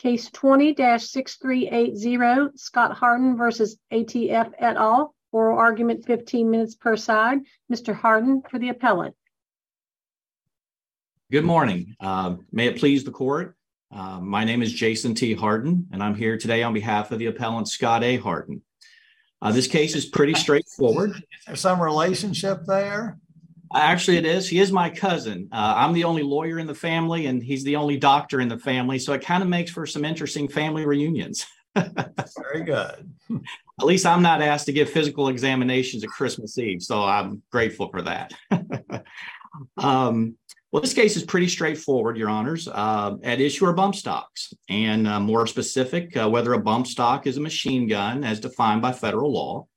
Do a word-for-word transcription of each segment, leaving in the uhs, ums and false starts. Case twenty dash six three eight zero, Scott Harden versus A T F et al. Oral argument, fifteen minutes per side. Mister Harden for the appellant. Good morning. Uh, may it please the court. Uh, my name is Jason T. Harden, and I'm here today on behalf of the appellant, Scott A. Harden. Uh, this case is pretty straightforward. Is there some relationship there? Actually, it is. He is my cousin. Uh, I'm the only lawyer in the family, and he's the only doctor in the family. So it kind of makes for some interesting family reunions. Very good. At least I'm not asked to give physical examinations at Christmas Eve. So I'm grateful for that. um, well, this case is pretty straightforward, Your Honors. Uh, at issue are bump stocks, and uh, more specific, uh, whether a bump stock is a machine gun as defined by federal law.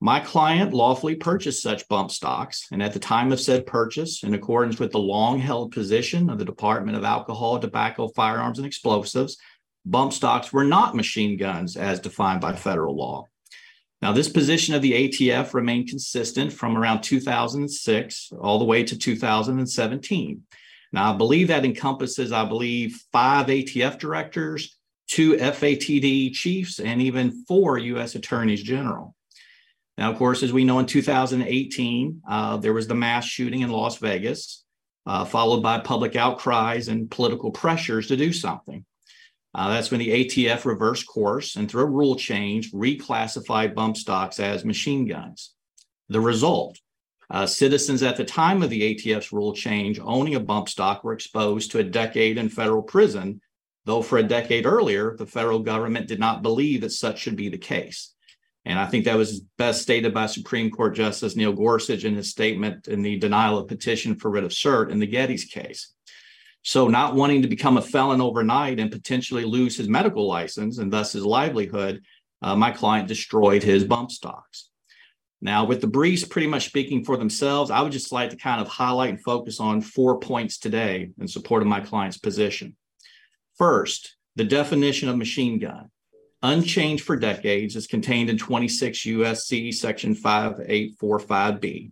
My client lawfully purchased such bump stocks, and at the time of said purchase, in accordance with the long-held position of the Department of Alcohol, Tobacco, Firearms, and Explosives, bump stocks were not machine guns as defined by federal law. Now, this position of the A T F remained consistent from around two thousand six all the way to two thousand seventeen. Now, I believe that encompasses, I believe, five A T F directors, two F A T D chiefs, and even four U S attorneys general. Now, of course, as we know, in two thousand eighteen, uh, there was the mass shooting in Las Vegas, uh, followed by public outcries and political pressures to do something. Uh, that's when the A T F reversed course and, through a rule change, reclassified bump stocks as machine guns. The result, uh, citizens at the time of the A T F's rule change owning a bump stock were exposed to a decade in federal prison, though for a decade earlier, the federal government did not believe that such should be the case. And I think that was best stated by Supreme Court Justice Neil Gorsuch in his statement in the denial of petition for writ of cert in the Gettys case. So not wanting to become a felon overnight and potentially lose his medical license and thus his livelihood, uh, my client destroyed his bump stocks. Now, with the briefs pretty much speaking for themselves, I would just like to kind of highlight and focus on four points today in support of my client's position. First, the definition of machine gun, unchanged for decades, is contained in twenty-six U S C section five eight four five B,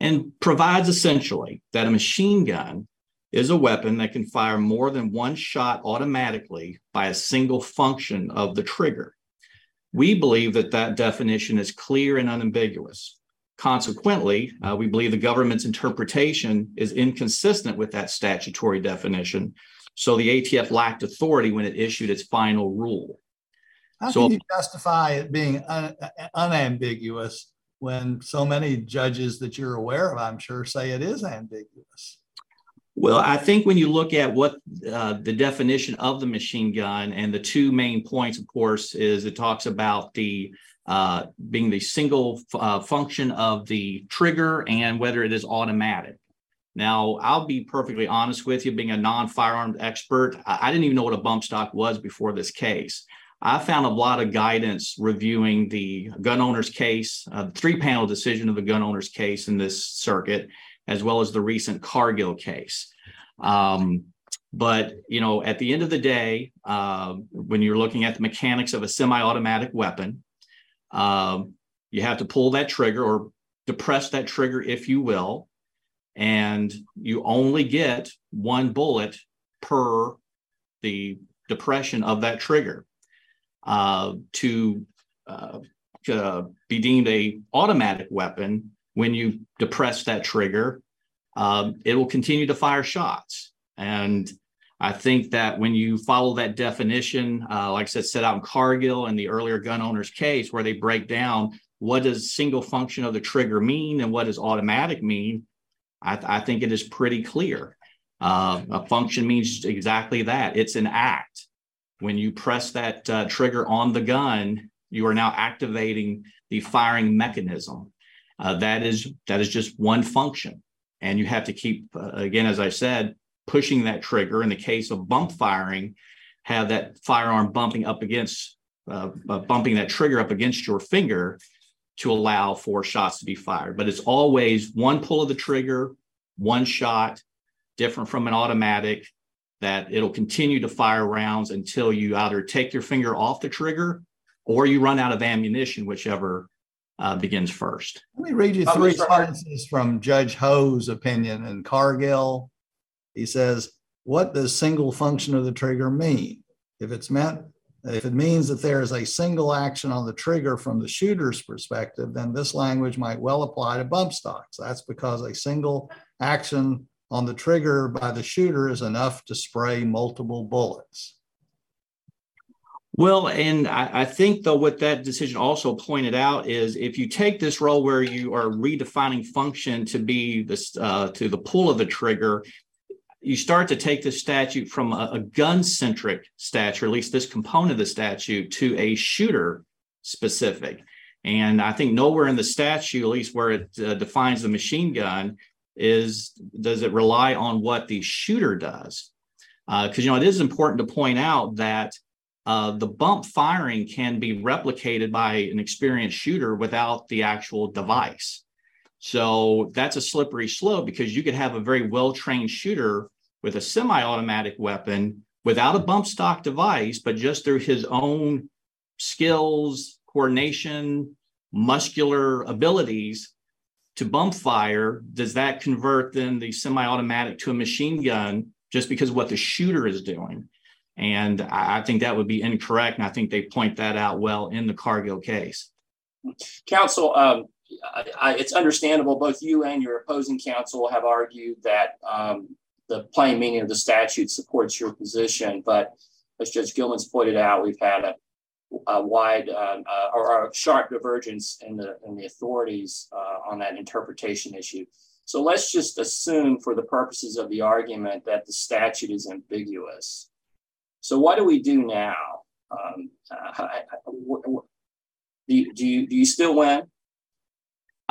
and provides essentially that a machine gun is a weapon that can fire more than one shot automatically by a single function of the trigger. We believe that that definition is clear and unambiguous. Consequently, uh, we believe the government's interpretation is inconsistent with that statutory definition, so the A T F lacked authority when it issued its final rule. How so, can you justify it being un- unambiguous when so many judges that you're aware of, I'm sure, say it is ambiguous? Well, I think when you look at what uh, the definition of the machine gun, and the two main points, of course, is it talks about the uh, being the single f- uh, function of the trigger and whether it is automatic. Now, I'll be perfectly honest with you, being a non-firearm expert, I, I didn't even know what a bump stock was before this case. I found a lot of guidance reviewing the gun owners case, uh, the three-panel decision of the gun owners case in this circuit, as well as the recent Cargill case. Um, but, you know, at the end of the day, uh, when you're looking at the mechanics of a semi-automatic weapon, uh, you have to pull that trigger or depress that trigger, if you will, and you only get one bullet per the depression of that trigger. Uh, to, uh, to be deemed a automatic weapon, when you depress that trigger, uh, it will continue to fire shots. And I think that when you follow that definition, uh, like I said, set out in Cargill and the earlier gun owners case, where they break down what does single function of the trigger mean and what does automatic mean, I, th- I think it is pretty clear. Uh, a function means exactly that. It's an act. When you press that uh, trigger on the gun, you are now activating the firing mechanism. Uh, that is that is just one function. And you have to keep, uh, again, as I said, pushing that trigger. In the case of bump firing, have that firearm bumping up against, uh, bumping that trigger up against your finger to allow for shots to be fired. But it's always one pull of the trigger, one shot, different from an automatic, that it'll continue to fire rounds until you either take your finger off the trigger or you run out of ammunition, whichever uh, begins first. Let me read you three sentences from Judge Ho's opinion in Cargill. He says, what does single function of the trigger mean? If it's meant, if it means that there is a single action on the trigger from the shooter's perspective, then this language might well apply to bump stocks. That's because a single action on the trigger by the shooter is enough to spray multiple bullets. Well, and I, I think, though, what that decision also pointed out is if you take this role where you are redefining function to be this, uh, to the pull of the trigger, you start to take this statute from a, a gun-centric statute, or at least this component of the statute, to a shooter-specific. And I think nowhere in the statute, at least where it uh, defines the machine gun, is does it rely on what the shooter does? Because, uh, you know, it is important to point out that Uh, the bump firing can be replicated by an experienced shooter without the actual device. So that's a slippery slope because you could have a very well-trained shooter with a semi-automatic weapon without a bump stock device, but just through his own skills, coordination, muscular abilities to bump fire. Does that convert then the semi-automatic to a machine gun just because of what the shooter is doing? And I think that would be incorrect. And I think they point that out well in the Cargill case. Counsel, um, I, I, it's understandable. Both you and your opposing counsel have argued that um, the plain meaning of the statute supports your position. But as Judge Gilman's pointed out, we've had a, a wide uh, uh, or a sharp divergence in the, in the authorities uh, on that interpretation issue. So let's just assume for the purposes of the argument that the statute is ambiguous. So what do we do now? Um, uh, I, I, wh- wh- do, you, do you do you still win?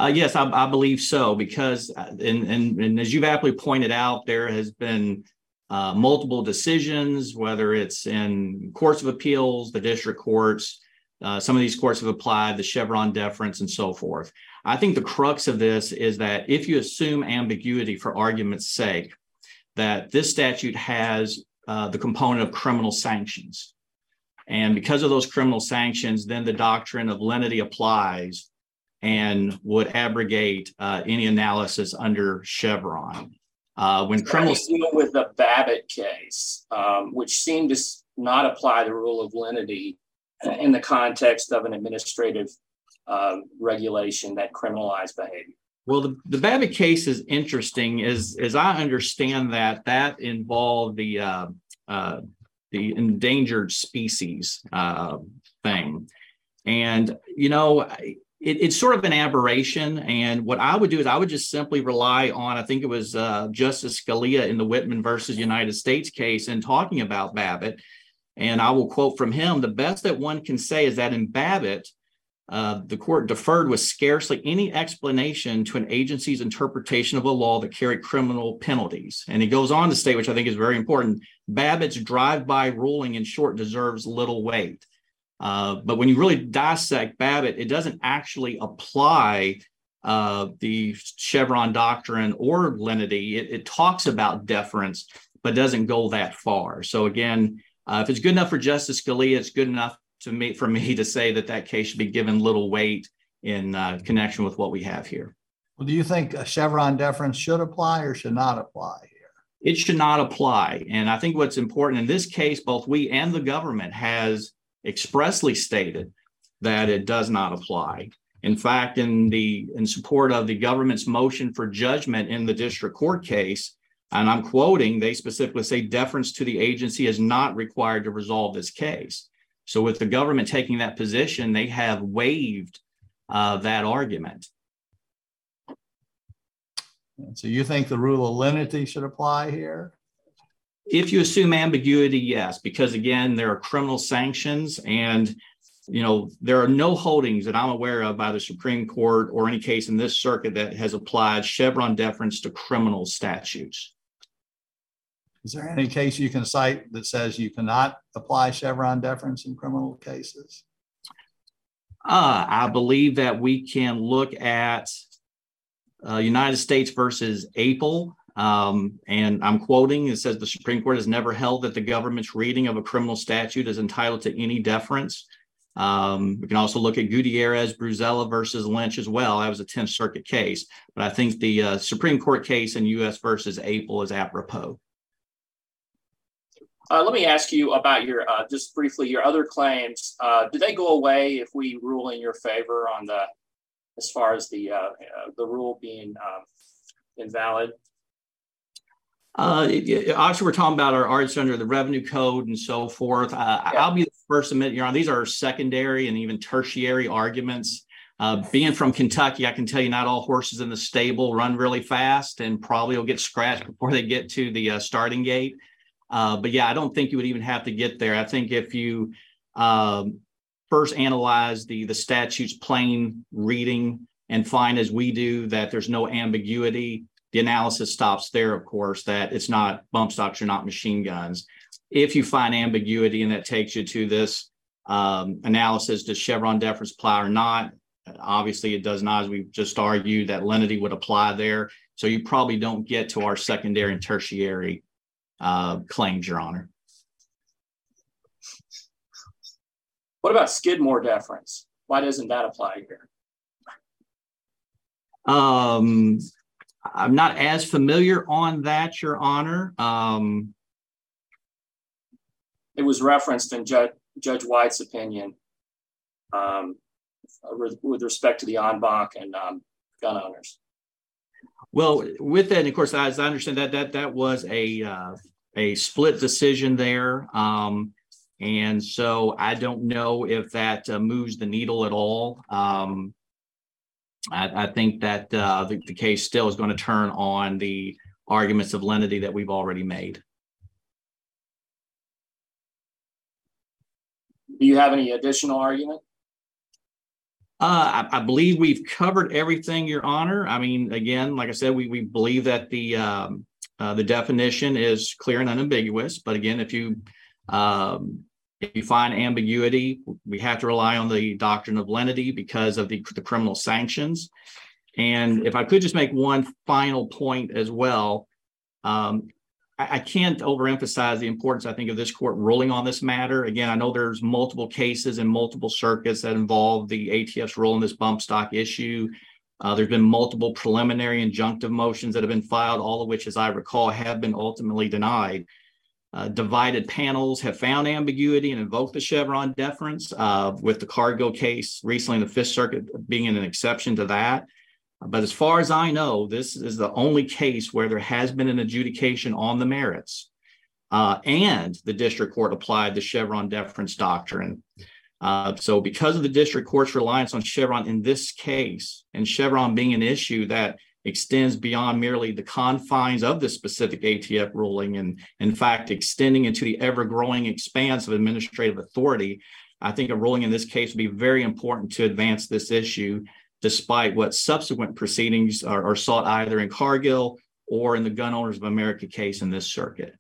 Uh, yes, I, I believe so, because and, and, and as you've aptly pointed out, there has been uh, multiple decisions, whether it's in courts of appeals, the district courts, uh, some of these courts have applied the Chevron deference and so forth. I think the crux of this is that if you assume ambiguity for argument's sake, that this statute has Uh, the component of criminal sanctions. And because of those criminal sanctions, then the doctrine of lenity applies and would abrogate uh, any analysis under Chevron. Uh, when criminal deal with the Babbitt case, um, which seemed to not apply the rule of lenity in the context of an administrative uh, regulation that criminalized behavior. Well, the, the Babbitt case is interesting. As, as I understand that, that involved the uh, uh, the endangered species uh, thing. And, you know, it, it's sort of an aberration. And what I would do is I would just simply rely on, I think it was uh, Justice Scalia in the Whitman versus United States case in talking about Babbitt. And I will quote from him, "The best that one can say is that in Babbitt, Uh, the court deferred with scarcely any explanation to an agency's interpretation of a law that carried criminal penalties." And he goes on to state, which I think is very important, "Babbitt's drive-by ruling in short deserves little weight." Uh, but when you really dissect Babbitt, it doesn't actually apply uh, the Chevron doctrine or lenity. It, it talks about deference, but doesn't go that far. So again, uh, if it's good enough for Justice Scalia, it's good enough to me, for me to say that that case should be given little weight in uh, connection with what we have here. Well, do you think a Chevron deference should apply or should not apply here? It should not apply. And I think what's important in this case, both we and the government has expressly stated that it does not apply. In fact, in the in support of the government's motion for judgment in the district court case, and I'm quoting, they specifically say deference to the agency is not required to resolve this case. So with the government taking that position, they have waived uh, that argument. And so you think the rule of lenity should apply here? If you assume ambiguity, yes, because again, there are criminal sanctions and, you know, there are no holdings that I'm aware of by the Supreme Court or any case in this circuit that has applied Chevron deference to criminal statutes. Is there any case you can cite that says you cannot apply Chevron deference in criminal cases? Uh, I believe that we can look at uh, United States versus Apple. Um, and I'm quoting, it says the Supreme Court has never held that the government's reading of a criminal statute is entitled to any deference. Um, we can also look at Gutierrez-Brusella versus Lynch as well. That was a tenth Circuit case. But I think the uh, Supreme Court case in U S versus Apple is apropos. Uh, let me ask you about your, uh, just briefly, your other claims. Uh, do they go away if we rule in your favor on the, as far as the uh, the rule being uh, invalid? Uh, obviously, we're talking about our arguments under the Revenue Code and so forth. Uh, yeah. I'll be the first to admit, Your Honor, these are secondary and even tertiary arguments. Uh, being from Kentucky, I can tell you not all horses in the stable run really fast and probably will get scratched before they get to the uh, starting gate. Uh, but yeah, I don't think you would even have to get there. I think if you um, first analyze the the statute's plain reading and find, as we do, that there's no ambiguity, the analysis stops there, of course, that it's not bump stocks, you're not machine guns. If you find ambiguity and that takes you to this um, analysis, does Chevron deference apply or not? Obviously, it does not, as we've just argued, that lenity would apply there. So you probably don't get to our secondary and tertiary Uh, claims, Your Honor. What about Skidmore deference? Why doesn't that apply here? Um, I'm not as familiar on that, Your Honor. Um, it was referenced in Judge, Judge White's opinion um, with respect to the en banc and um, gun owners. Well, with that, and of course, as I understand that, that that was a uh, a split decision there. Um, and so I don't know if that uh, moves the needle at all. Um, I, I think that uh, the, the case still is going to turn on the arguments of lenity that we've already made. Do you have any additional argument? Uh, I, I believe we've covered everything, Your Honor. I mean, again, like I said, we, we believe that the um, uh, the definition is clear and unambiguous. But again, if you um, if you find ambiguity, we have to rely on the doctrine of lenity because of the, the criminal sanctions. And if I could just make one final point as well, um, I, I can't overemphasize the importance, I think, of this court ruling on this matter. Again, I know there's multiple cases in multiple circuits that involve the A T F's role in this bump stock issue. Uh, there's been multiple preliminary injunctive motions that have been filed, all of which, as I recall, have been ultimately denied. Uh, divided panels have found ambiguity and invoked the Chevron deference, uh, with the Cargill case recently in the Fifth Circuit being an exception to that. But as far as I know, this is the only case where there has been an adjudication on the merits, uh, and the district court applied the Chevron deference doctrine. Uh, so because of the district court's reliance on Chevron in this case, and Chevron being an issue that extends beyond merely the confines of this specific A T F ruling, and in fact, extending into the ever-growing expanse of administrative authority, I think a ruling in this case would be very important to advance this issue, despite what subsequent proceedings are, are sought either in Cargill or in the Gun Owners of America case in this circuit.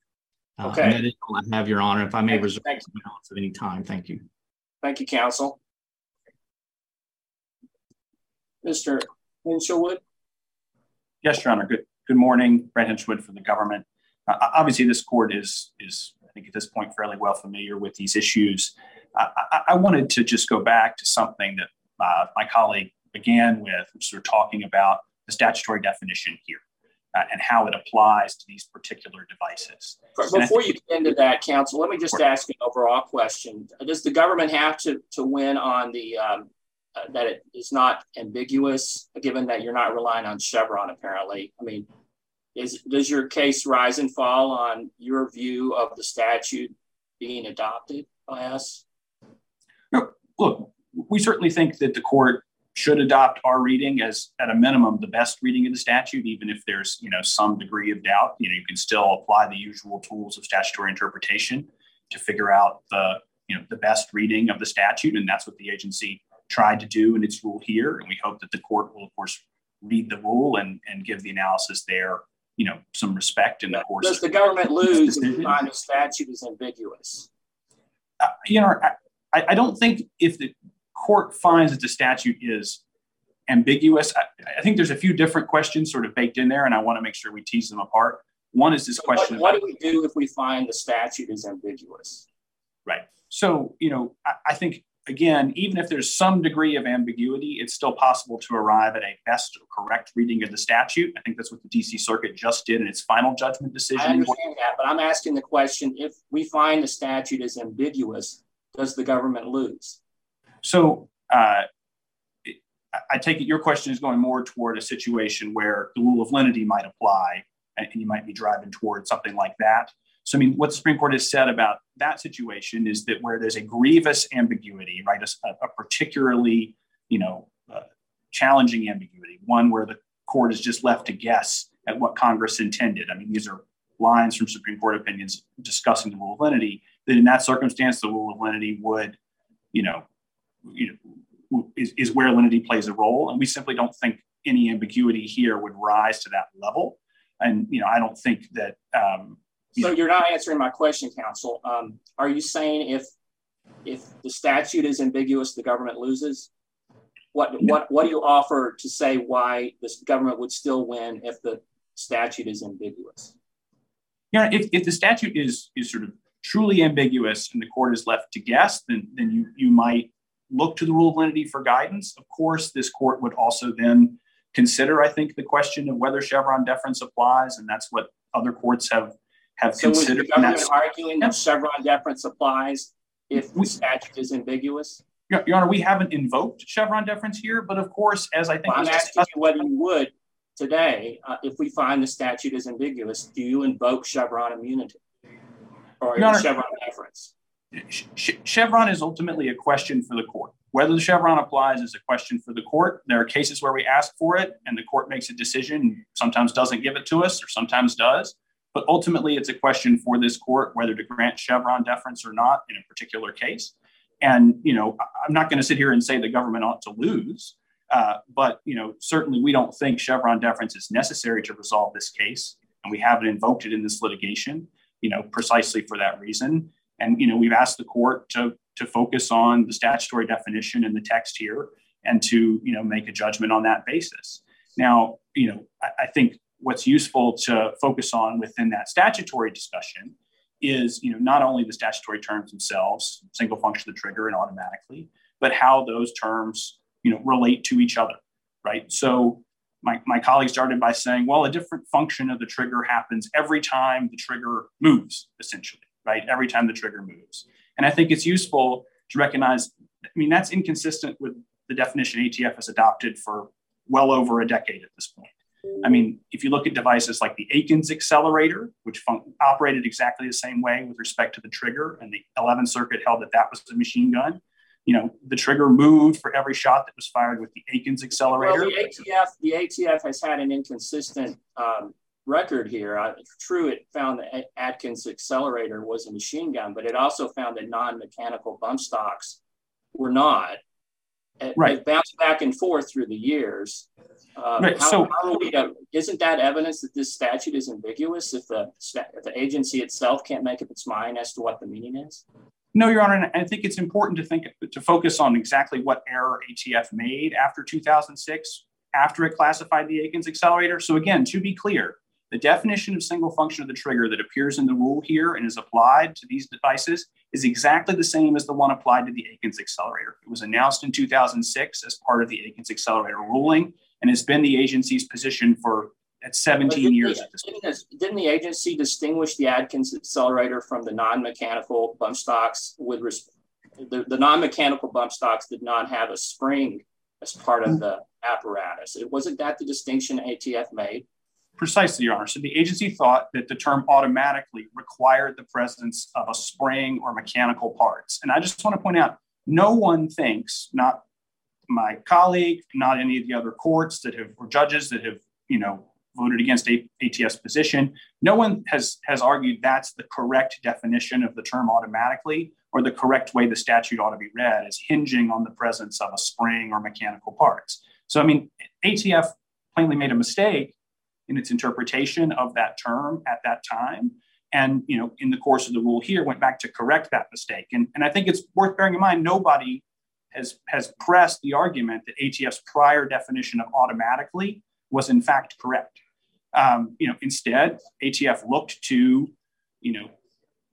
Uh, okay. And that is all I have, Your Honor. If I may Thank reserve the balance at any time. Thank you. Thank you, counsel. Mister Hinshelwood? Yes, Your Honor. Good Good morning. Brent Hinshelwood for the government. Uh, obviously, this court is, is, I think at this point, fairly well familiar with these issues. Uh, I, I wanted to just go back to something that uh, my colleague began with, which we're talking about the statutory definition here uh, and how it applies to these particular devices. Before you get into that, counsel, let me just ask an overall question. Does the government have to, to win on the um, uh, that it is not ambiguous, given that you're not relying on Chevron, apparently? I mean, is, does your case rise and fall on your view of the statute being adopted by us? No, look, we certainly think that the court should adopt our reading as, at a minimum, the best reading of the statute, even if there's, you know, some degree of doubt. You know, you can still apply the usual tools of statutory interpretation to figure out the, you know, the best reading of the statute. And that's what the agency tried to do in its rule here. And we hope that the court will, of course, read the rule and, and give the analysis there, you know, some respect in the course. Does the government lose if you find the statute is ambiguous? Uh, you know, I, I don't think if the court finds that the statute is ambiguous. I, I think there's a few different questions sort of baked in there, and I want to make sure we tease them apart. One is this so question. What, what do we do if we find the statute is ambiguous? Right. So, you know, I, I think again, even if there's some degree of ambiguity, it's still possible to arrive at a best or correct reading of the statute. I think that's what the D C Circuit just did in its final judgment decision. I understand that, but I'm asking the question, if we find the statute is ambiguous, does the government lose? So uh, I take it your question is going more toward a situation where the rule of lenity might apply and you might be driving toward something like that. So, I mean, what the Supreme Court has said about that situation is that where there's a grievous ambiguity, right, a, a particularly, you know, uh, challenging ambiguity, one where the court is just left to guess at what Congress intended. I mean, these are lines from Supreme Court opinions discussing the rule of lenity, that in that circumstance, the rule of lenity would, you know, you know is, is where lenity plays a role. And we simply don't think any ambiguity here would rise to that level. And, you know, I don't think that... Um, So you're not answering my question, counsel. Um, are you saying if if the statute is ambiguous, the government loses? What no. what what do you offer to say why this government would still win if the statute is ambiguous? Yeah, if, if the statute is is sort of truly ambiguous and the court is left to guess, then then you you might look to the rule of lenity for guidance. Of course, this court would also then consider, I think, the question of whether Chevron deference applies, and that's what other courts have. Have so considered is the government that arguing that Chevron deference applies if the we, statute is ambiguous? Your, Your Honor, we haven't invoked Chevron deference here, but of course, as I think- well, I'm asking you whether you would today, uh, if we find the statute is ambiguous, do you invoke Chevron immunity or Your Honor, Chevron deference? Chevron is ultimately a question for the court. Whether the Chevron applies is a question for the court. There are cases where we ask for it and the court makes a decision, sometimes doesn't give it to us or sometimes does. But ultimately, it's a question for this court whether to grant Chevron deference or not in a particular case. And, you know, I'm not going to sit here and say the government ought to lose. Uh, but, you know, certainly we don't think Chevron deference is necessary to resolve this case. And we haven't invoked it in this litigation, you know, precisely for that reason. And, you know, we've asked the court to, to focus on the statutory definition in the text here and to, you know, make a judgment on that basis. Now, you know, I, I think what's useful to focus on within that statutory discussion is, you know, not only the statutory terms themselves, single function of the trigger and automatically, but how those terms, you know, relate to each other, right? So my, my colleague started by saying, well, a different function of the trigger happens every time the trigger moves, essentially, right? Every time the trigger moves. And I think it's useful to recognize, I mean, that's inconsistent with the definition A T F has adopted for well over a decade at this point. I mean, if you look at devices like the Akins Accelerator, which fun- operated exactly the same way with respect to the trigger, and the eleventh Circuit held that that was a machine gun, you know, the trigger moved for every shot that was fired with the Akins Accelerator. Well, the A T F, the A T F has had an inconsistent um, record here. Uh, true, it found that Akins Accelerator was a machine gun, but it also found that non-mechanical bump stocks were not. It, right. It bounced back and forth through the years. Um, right. how, so, how are we to, isn't that evidence that this statute is ambiguous if the if the agency itself can't make up its mind as to what the meaning is? No, Your Honor, and I think it's important to think to focus on exactly what error A T F made after two thousand six, after it classified the Akins Accelerator. So again, to be clear, the definition of single function of the trigger that appears in the rule here and is applied to these devices is exactly the same as the one applied to the Akins Accelerator. It was announced in two thousand six as part of the Akins Accelerator ruling, and it's been the agency's position for at seventeen years. The, at this point. Didn't, didn't the agency distinguish the Akins Accelerator from the non-mechanical bump stocks? With res- the, the non-mechanical bump stocks did not have a spring as part of the apparatus. It wasn't that the distinction A T F made? Precisely, Your Honor. So the agency thought that the term automatically required the presence of a spring or mechanical parts. And I just want to point out, no one thinks, not my colleague, not any of the other courts that have, or judges that have, you know, voted against A T F's position. No one has, has argued that's the correct definition of the term automatically or the correct way the statute ought to be read as hinging on the presence of a spring or mechanical parts. So, I mean, A T F plainly made a mistake in its interpretation of that term at that time. And, you know, in the course of the rule here, went back to correct that mistake. And, and I think it's worth bearing in mind, nobody has, has pressed the argument that A T F's prior definition of automatically was in fact correct. Um, you know, instead, A T F looked to, you know,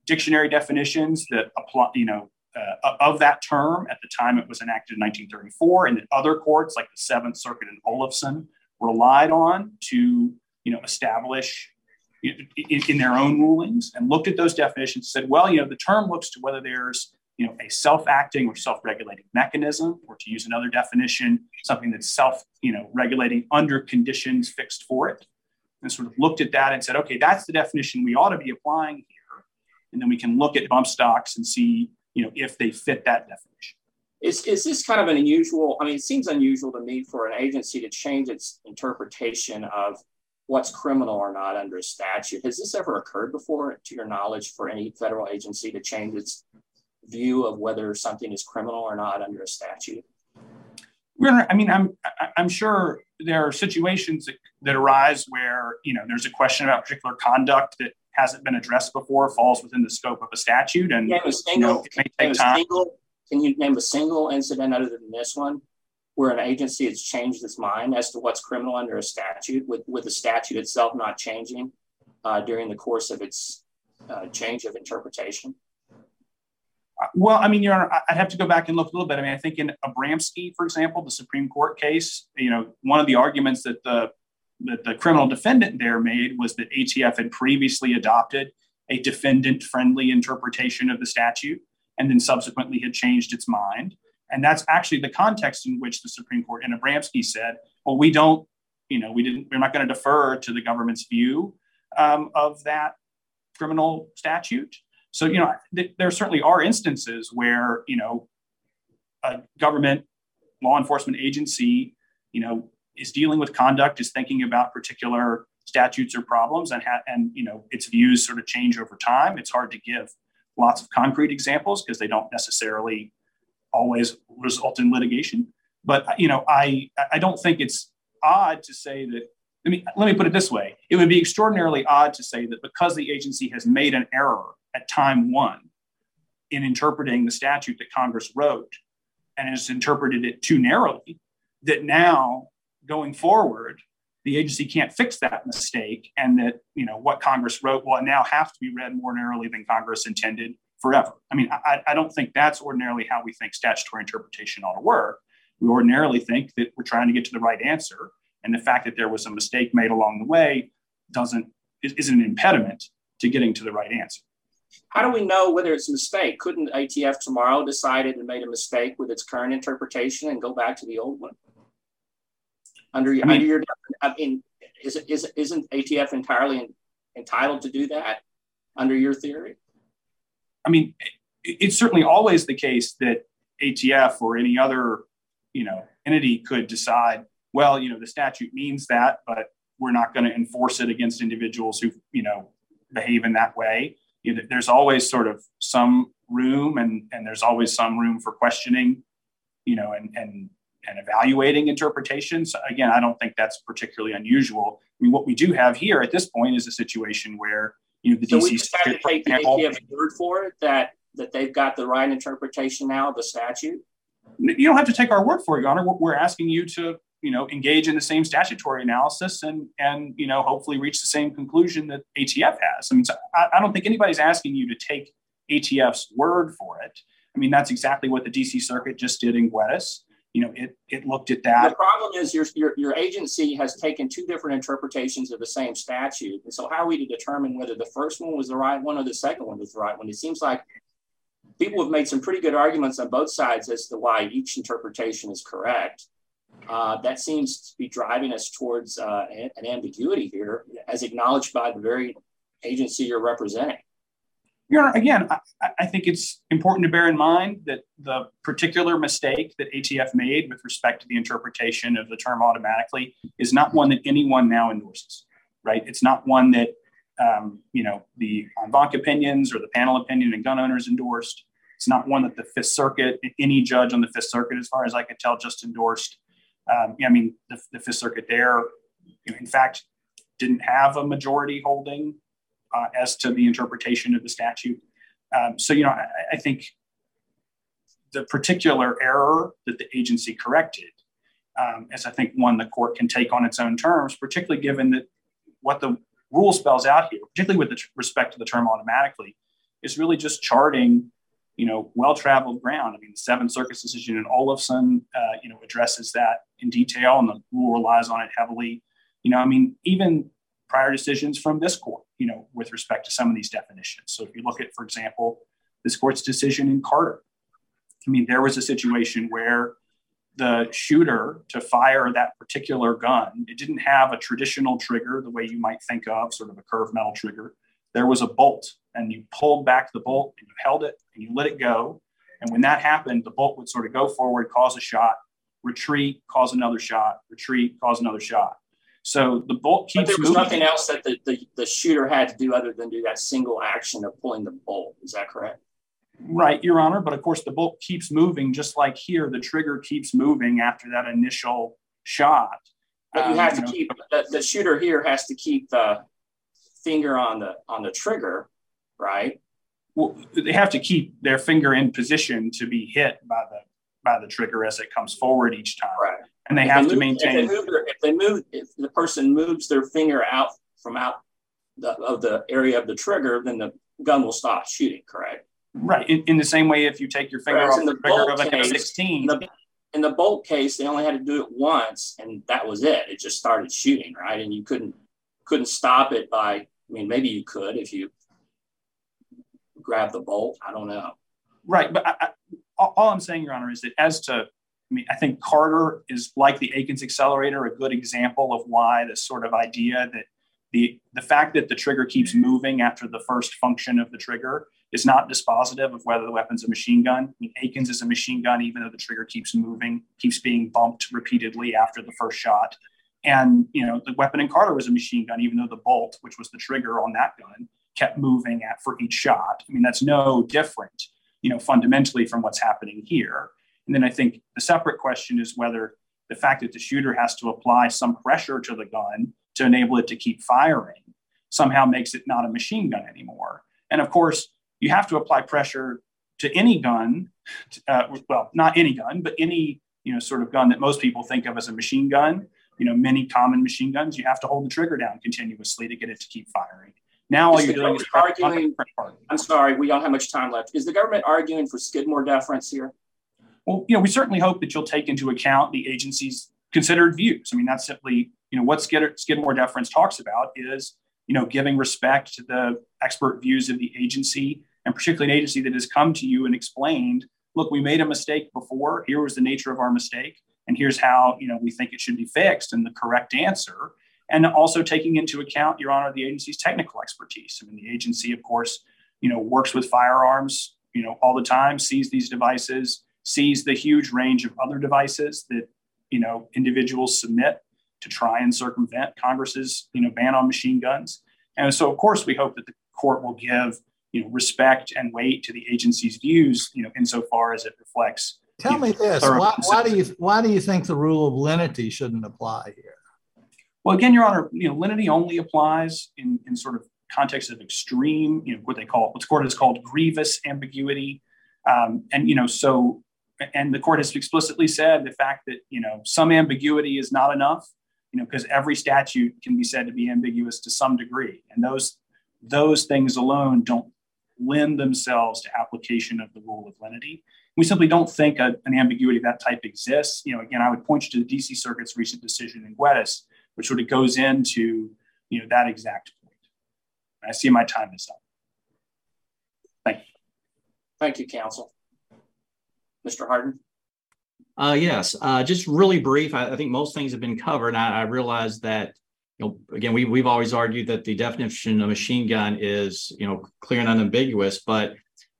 dictionary definitions that apply, you know, uh, of that term at the time it was enacted in nineteen thirty-four, and that other courts like the Seventh Circuit and Olofson relied on to, you know, establish in, in their own rulings, and looked at those definitions and said, well, you know, the term looks to whether there's, you know, a self-acting or self-regulating mechanism, or to use another definition, something that's self, you know, regulating under conditions fixed for it. And sort of looked at that and said, okay, that's the definition we ought to be applying here. And then we can look at bump stocks and see, you know, if they fit that definition. Is, is this kind of an unusual, I mean, it seems unusual to me for an agency to change its interpretation of what's criminal or not under a statute. Has this ever occurred before, to your knowledge, for any federal agency to change its view of whether something is criminal or not under a statute? I mean, I'm I'm sure there are situations that, that arise where, you know, there's a question about particular conduct that hasn't been addressed before, falls within the scope of a statute, and name a single, you know, it may take time. Single, can you name a single incident other than this one where an agency has changed its mind as to what's criminal under a statute, with, with the statute itself not changing uh, during the course of its uh, change of interpretation? Well, I mean, Your Honor, I'd have to go back and look a little bit. I mean, I think in Abramski, for example, the Supreme Court case, you know, one of the arguments that the that the criminal defendant there made was that A T F had previously adopted a defendant-friendly interpretation of the statute, and then subsequently had changed its mind. And that's actually the context in which the Supreme Court in Abramski said, well, we don't, you know, we didn't, we're not going to defer to the government's view um, of that criminal statute. So, you know, th- there certainly are instances where, you know, a government law enforcement agency, you know, is dealing with conduct, is thinking about particular statutes or problems, and, ha- and you know, its views sort of change over time. It's hard to give lots of concrete examples because they don't necessarily always result in litigation. But, you know, I, I don't think it's odd to say that, I mean, let me put it this way. It would be extraordinarily odd to say that because the agency has made an error at time one in interpreting the statute that Congress wrote and has interpreted it too narrowly, that now going forward, the agency can't fix that mistake, and that, you know, what Congress wrote will now have to be read more narrowly than Congress intended forever. I mean, I, I don't think that's ordinarily how we think statutory interpretation ought to work. We ordinarily think that we're trying to get to the right answer, and the fact that there was a mistake made along the way doesn't isn't an impediment to getting to the right answer. How do we know whether it's a mistake? Couldn't A T F tomorrow decide it and made a mistake with its current interpretation and go back to the old one? Under, I mean, under your, I mean, is, is, isn't A T F entirely in, entitled to do that under your theory? I mean, it, it's certainly always the case that A T F or any other, you know, entity could decide, well, you know, the statute means that, but we're not going to enforce it against individuals who, you know, behave in that way. You know, there's always sort of some room, and, and there's always some room for questioning, you know, and and and evaluating interpretations. Again, I don't think that's particularly unusual. I mean, what we do have here at this point is a situation where, you know, the D C. So we just have to take the A T F's word for it that that they've got the right interpretation now of the statute? You don't have to take our word for it, Your Honor. We're asking you to, you know, engage in the same statutory analysis and, and, you know, hopefully reach the same conclusion that A T F has. I mean, so I, I don't think anybody's asking you to take A T F's word for it. I mean, that's exactly what the D C. Circuit just did in Guedes. You know, it it looked at that. The problem is your, your your agency has taken two different interpretations of the same statute. And so how are we to determine whether the first one was the right one or the second one was the right one? It seems like people have made some pretty good arguments on both sides as to why each interpretation is correct. Uh, that seems to be driving us towards uh, an ambiguity here, as acknowledged by the very agency you're representing. Your Honor, again, I, I think it's important to bear in mind that the particular mistake that A T F made with respect to the interpretation of the term automatically is not one that anyone now endorses, right? It's not one that, um, you know, the en banc opinions or the panel opinion and gun owners endorsed. It's not one that the Fifth Circuit, any judge on the Fifth Circuit, as far as I could tell, just endorsed. Um, I mean, the, the Fifth Circuit there, you know, in fact, didn't have a majority holding uh, as to the interpretation of the statute. Um, so, you know, I, I think the particular error that the agency corrected um, is, I think, one the court can take on its own terms, particularly given that what the rule spells out here, particularly with the t- respect to the term automatically, is really just charting you know, well-traveled ground. I mean, the Seventh Circuit's decision in Olofson, uh, you know, addresses that in detail, and the rule relies on it heavily. You know, I mean, even prior decisions from this court, you know, with respect to some of these definitions. So if you look at, for example, this court's decision in Carter, I mean, there was a situation where the shooter, to fire that particular gun, it didn't have a traditional trigger the way you might think of, sort of a curved metal trigger. There was a bolt, and you pulled back the bolt and you held it and you let it go. And when that happened, the bolt would sort of go forward, cause a shot, retreat, cause another shot, retreat, cause another shot. So the bolt keeps moving. But there was nothing else that the, the, the shooter had to do other than do that single action of pulling the bolt. Is that correct? Right, Your Honor. But of course, the bolt keeps moving, just like here, the trigger keeps moving after that initial shot. But you have um, to you know, keep, the, the shooter here has to keep the finger on the on the trigger, right? Well, they have to keep their finger in position to be hit by the by the trigger as it comes forward each time. Right. And they if have they move, to maintain. If they, move their, if they move, if the person moves their finger out from out the, of the area of the trigger, then the gun will stop shooting, correct? Right. In, in the same way, if you take your finger Whereas off the trigger of an F sixteen. The, in the bolt case, they only had to do it once, and that was it. It just started shooting, right? And you couldn't couldn't stop it by, I mean, maybe you could if you grab the bolt. I don't know. Right. But I, I, all I'm saying, Your Honor, is that as to, I mean, I think Carter is like the Akins Accelerator, a good example of why this sort of idea that The, the fact that the trigger keeps moving after the first function of the trigger is not dispositive of whether the weapon's a machine gun. I mean, Akins is a machine gun, even though the trigger keeps moving, keeps being bumped repeatedly after the first shot. And, you know, the weapon in Carter was a machine gun, even though the bolt, which was the trigger on that gun, kept moving at for each shot. I mean, that's no different, you know, fundamentally from what's happening here. And then I think the separate question is whether the fact that the shooter has to apply some pressure to the gun to enable it to keep firing somehow makes it not a machine gun anymore. And of course, you have to apply pressure to any gun, uh, well, not any gun, but any, you know, sort of gun that most people think of as a machine gun. You know, many common machine guns, you have to hold the trigger down continuously to get it to keep firing. Now all you're doing is arguing. I'm sorry, we don't have much time left. Is the government arguing for Skidmore deference here? Well, you know, we certainly hope that you'll take into account the agency's considered views. I mean, that's simply, you know, what Skidmore deference talks about is, you know, giving respect to the expert views of the agency, and particularly an agency that has come to you and explained, look, we made a mistake before. Here was the nature of our mistake. And here's how, you know, we think it should be fixed and the correct answer. And also taking into account, Your Honor, the agency's technical expertise. I mean, the agency, of course, you know, works with firearms, you know, all the time, sees these devices, sees the huge range of other devices that, you know, individuals submit to try and circumvent Congress's, you know, ban on machine guns. And so, of course, we hope that the court will give, you know, respect and weight to the agency's views, you know, insofar as it reflects. Tell me this, why, why do you why do you think the rule of lenity shouldn't apply here? Well, again, Your Honor, you know, lenity only applies in, in sort of context of extreme, you know, what they call, what the court has called grievous ambiguity. Um, and, you know, so, and the court has explicitly said the fact that, you know, some ambiguity is not enough, you know, because every statute can be said to be ambiguous to some degree. And those those things alone don't lend themselves to application of the rule of lenity. We simply don't think a, an ambiguity of that type exists. You know, again, I would point you to the D C Circuit's recent decision in Guedes, which sort of goes into, you know, that exact point. I see my time is up. Thank you. Thank you, counsel. Mister Harden? Uh, yes, uh, just really brief. I, I think most things have been covered. I, I realize that, you know, again, we, we've always argued that the definition of machine gun is, you know, clear and unambiguous. But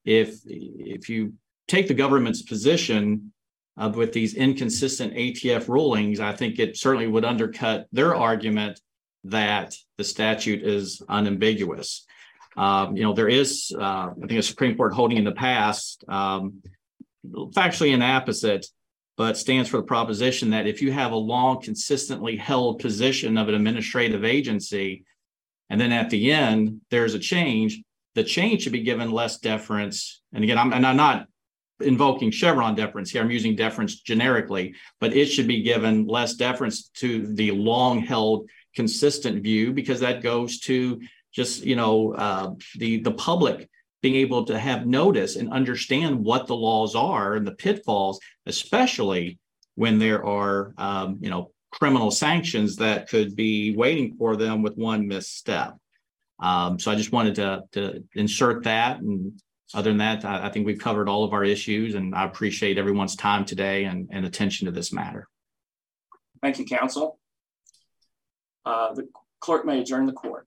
if if you take the government's position uh, with these inconsistent A T F rulings, I think it certainly would undercut their argument that the statute is unambiguous. Um, you know, there is, uh, I think, a Supreme Court holding in the past, um, factually an opposite, but stands for the proposition that if you have a long, consistently held position of an administrative agency, and then at the end, there's a change, the change should be given less deference. And again, I'm, and I'm not invoking Chevron deference here. I'm using deference generically, but it should be given less deference to the long-held, consistent view, because that goes to just, you know, uh, the the public being able to have notice and understand what the laws are and the pitfalls, especially when there are, um, you know, criminal sanctions that could be waiting for them with one misstep. Um, so I just wanted to, to insert that. And other than that, I, I think we've covered all of our issues, and I appreciate everyone's time today and, and attention to this matter. Thank you, counsel. Uh, the clerk may adjourn the court.